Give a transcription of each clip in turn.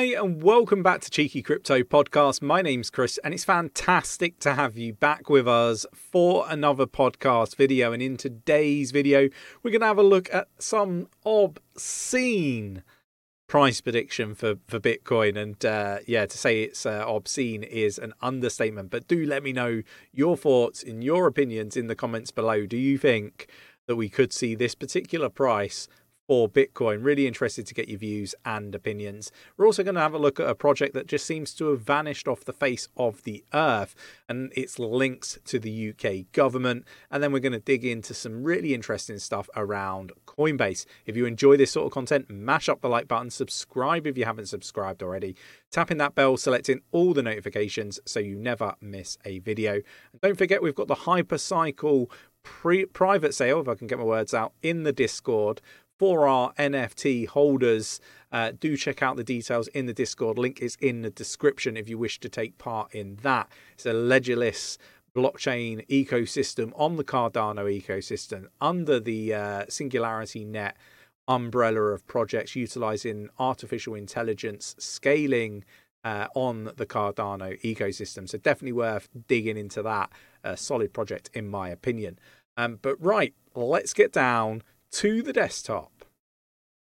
Hi, and welcome back to Cheeky Crypto Podcast. My name's Chris, and it's fantastic to have you back with us for another podcast video. And in today's video, we're going to have a look at some obscene price prediction for Bitcoin. And to say it's obscene is an understatement. But do let me know your thoughts and your opinions in the comments below. Do you think that we could see this particular price for Bitcoin? Really interested to get your views and opinions. We're also going to have a look at a project that just seems to have vanished off the face of the earth and its links to the UK government. And then we're going to dig into some really interesting stuff around Coinbase. If you enjoy this sort of content, mash up the like button, subscribe if you haven't subscribed already, tapping that bell, selecting all the notifications so you never miss a video. And don't forget, we've got the Hypercycle private sale, if I can get my words out, in the Discord for our NFT holders. Do check out the details in the Discord. Link is in the description if you wish to take part in that. It's a ledgerless blockchain ecosystem on the Cardano ecosystem under the SingularityNet umbrella of projects utilizing artificial intelligence scaling on the Cardano ecosystem. So definitely worth digging into that. A solid project in my opinion. But right, let's get down to the desktop.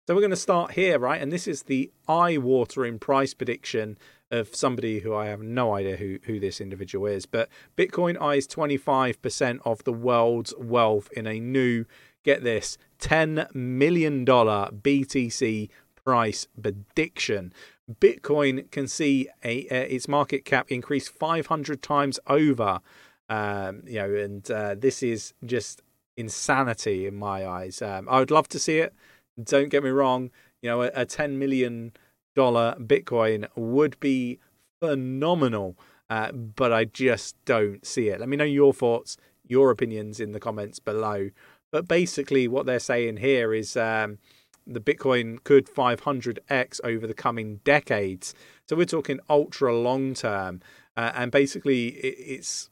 So we're going to start here, right? And this is the eye-watering price prediction of somebody who I have no idea who this individual is, but Bitcoin eyes 25% of the world's wealth in a new, get this, $10 million BTC price prediction. Bitcoin can see its market cap increase 500 times over, this is just insanity in my eyes. I would love to see it, don't get me wrong. A $10 million Bitcoin would be phenomenal, but I just don't see it. Let me know your thoughts, your opinions in the comments below. But basically what they're saying here is the Bitcoin could 500x over the coming decades, so we're talking ultra long term, and basically it's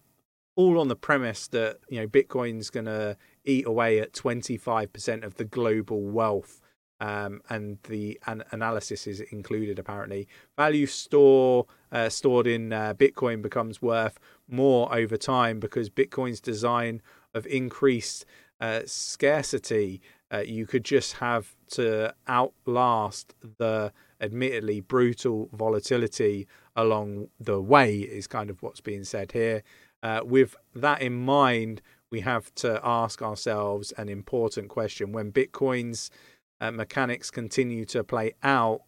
all on the premise that Bitcoin's gonna eat away at 25% of the global wealth, and the analysis is included. Apparently, value stored in Bitcoin becomes worth more over time because Bitcoin's design of increased scarcity. You could just have to outlast the admittedly brutal volatility along the way. Is kind of what's being said here. With that in mind, we have to ask ourselves an important question. When Bitcoin's mechanics continue to play out,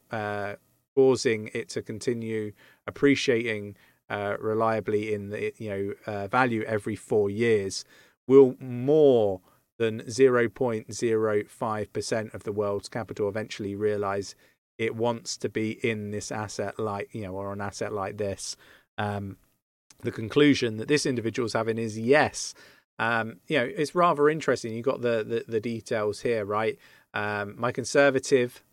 causing it to continue appreciating reliably in the value every 4 years, will more than 0.05% of the world's capital eventually realize it wants to be in this asset, or an asset like this? The conclusion that this individual's having is yes. It's rather interesting. You got the details here, right? My conservative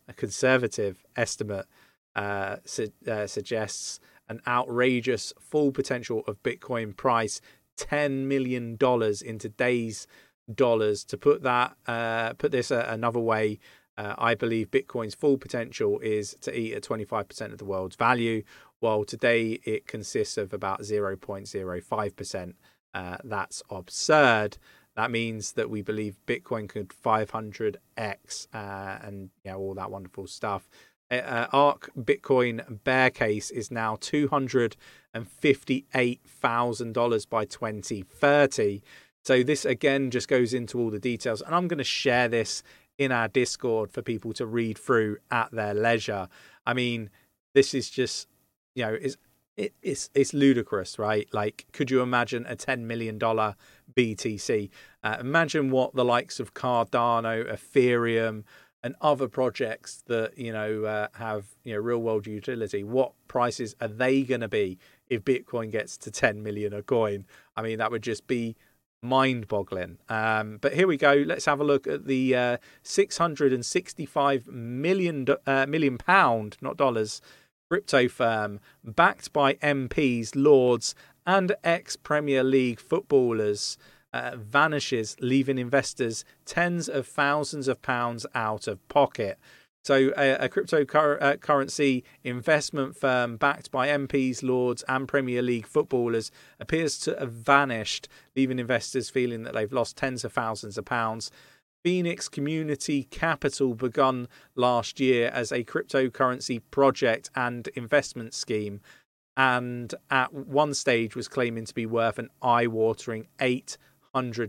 estimate suggests an outrageous full potential of Bitcoin price $10 million in today's dollars. To put that another way, I believe Bitcoin's full potential is to eat at 25% of the world's value, while today it consists of about 0.05%. That's absurd. That means that we believe Bitcoin could 500x all that wonderful stuff. ARK Bitcoin bear case is now $258,000 by 2030. So this, again, just goes into all the details. And I'm going to share this in our Discord for people to read through at their leisure. I mean, this is just, it's ludicrous, right? Like, could you imagine a $10 million BTC? Imagine what the likes of Cardano, Ethereum, and other projects that, have, real world utility. What prices are they going to be if Bitcoin gets to 10 million a coin? I mean, that would just be mind-boggling. But here we go. Let's have a look at the £665 million, not dollars, crypto firm backed by MPs, lords, and ex-Premier League footballers vanishes, leaving investors tens of thousands of pounds out of pocket. So a cryptocurrency investment firm backed by MPs, Lords and Premier League footballers appears to have vanished, leaving investors feeling that they've lost tens of thousands of pounds. Phoenix Community Capital begun last year as a cryptocurrency project and investment scheme, and at one stage was claiming to be worth an eye-watering $800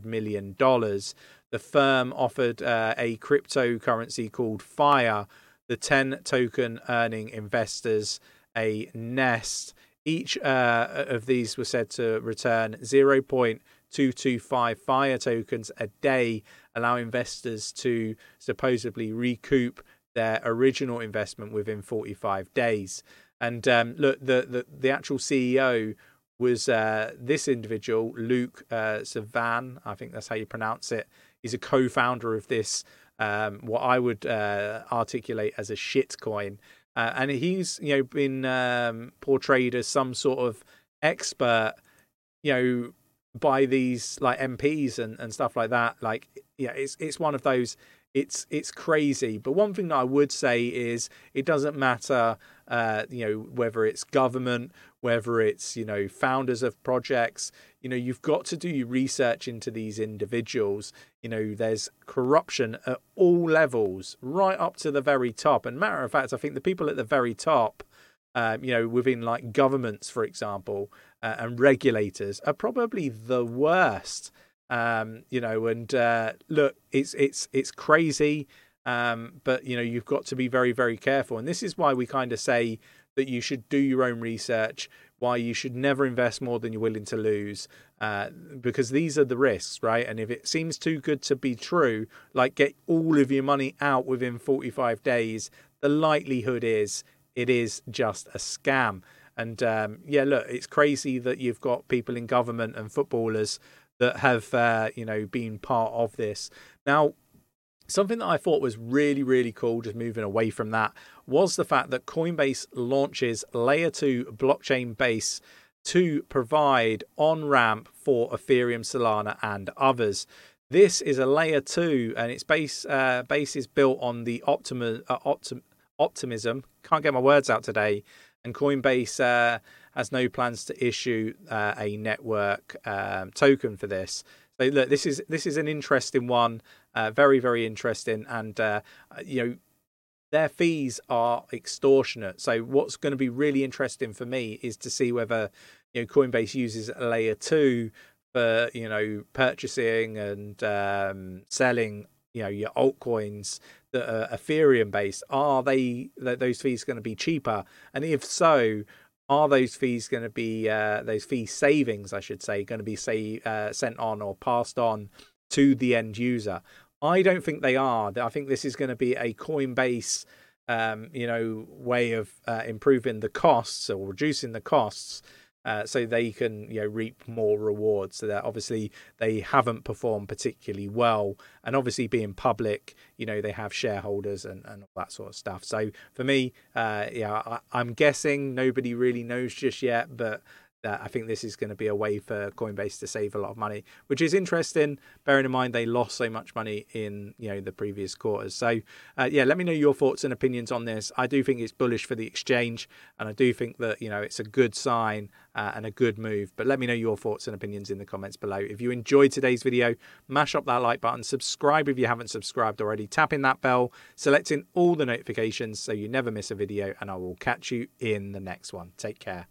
million. The firm offered a cryptocurrency called FIRE, the 10 token earning investors a nest. Each of these were said to return 0.225 FIRE tokens a day, allow investors to supposedly recoup their original investment within 45 days. And look, the actual CEO was this individual, Luke Savan, I think that's how you pronounce it. He's a co-founder of this, what I would articulate as a shitcoin. And he's, you know, been portrayed as some sort of expert, you know, by these like MPs and stuff like that. Like, yeah, it's one of those. It's crazy. But one thing that I would say is it doesn't matter, you know, whether it's government, whether it's, you know, founders of projects, you know, you've got to do your research into these individuals. You know, there's corruption at all levels, right up to the very top. And matter of fact, I think the people at the very top, you know, within like governments, for example, and regulators are probably the worst. You know, and look, it's crazy, but you know, you've got to be very, very careful. And this is why we kind of say that you should do your own research, why you should never invest more than you're willing to lose, because these are the risks, right? And if it seems too good to be true, like get all of your money out within 45 days, the likelihood is it is just a scam. And yeah, look, it's crazy that you've got people in government and footballers that have, you know, been part of this. Now, something that I thought was really, really cool, just moving away from that, was the fact that Coinbase launches Layer 2 blockchain base to provide on-ramp for Ethereum, Solana, and others. This is a Layer 2, and its base is built on the Optimism. Can't get my words out today. And Coinbase has no plans to issue a network token for this. So look, this is an interesting one, very, very interesting. And you know, their fees are extortionate. So what's going to be really interesting for me is to see whether, you know, Coinbase uses a Layer 2 for, you know, purchasing and selling, you know, your altcoins that are Ethereum based. Are they those fees going to be cheaper? And if so, are those fees going to be, those fee savings, I should say, going to be sent on or passed on to the end user? I don't think they are. I think this is going to be a Coinbase, you know, way of improving the costs or reducing the costs, so they can, you know, reap more rewards. So that obviously they haven't performed particularly well, and obviously being public, you know, they have shareholders and all that sort of stuff. So for me, yeah, I'm guessing nobody really knows just yet, but I think this is going to be a way for Coinbase to save a lot of money, which is interesting, bearing in mind they lost so much money in, you know, the previous quarters. So yeah, let me know your thoughts and opinions on this. I do think it's bullish for the exchange, and I do think that, you know, it's a good sign and a good move. But let me know your thoughts and opinions in the comments below. If you enjoyed today's video, mash up that like button, subscribe if you haven't subscribed already, tapping that bell, selecting all the notifications so you never miss a video, and I will catch you in the next one. Take care.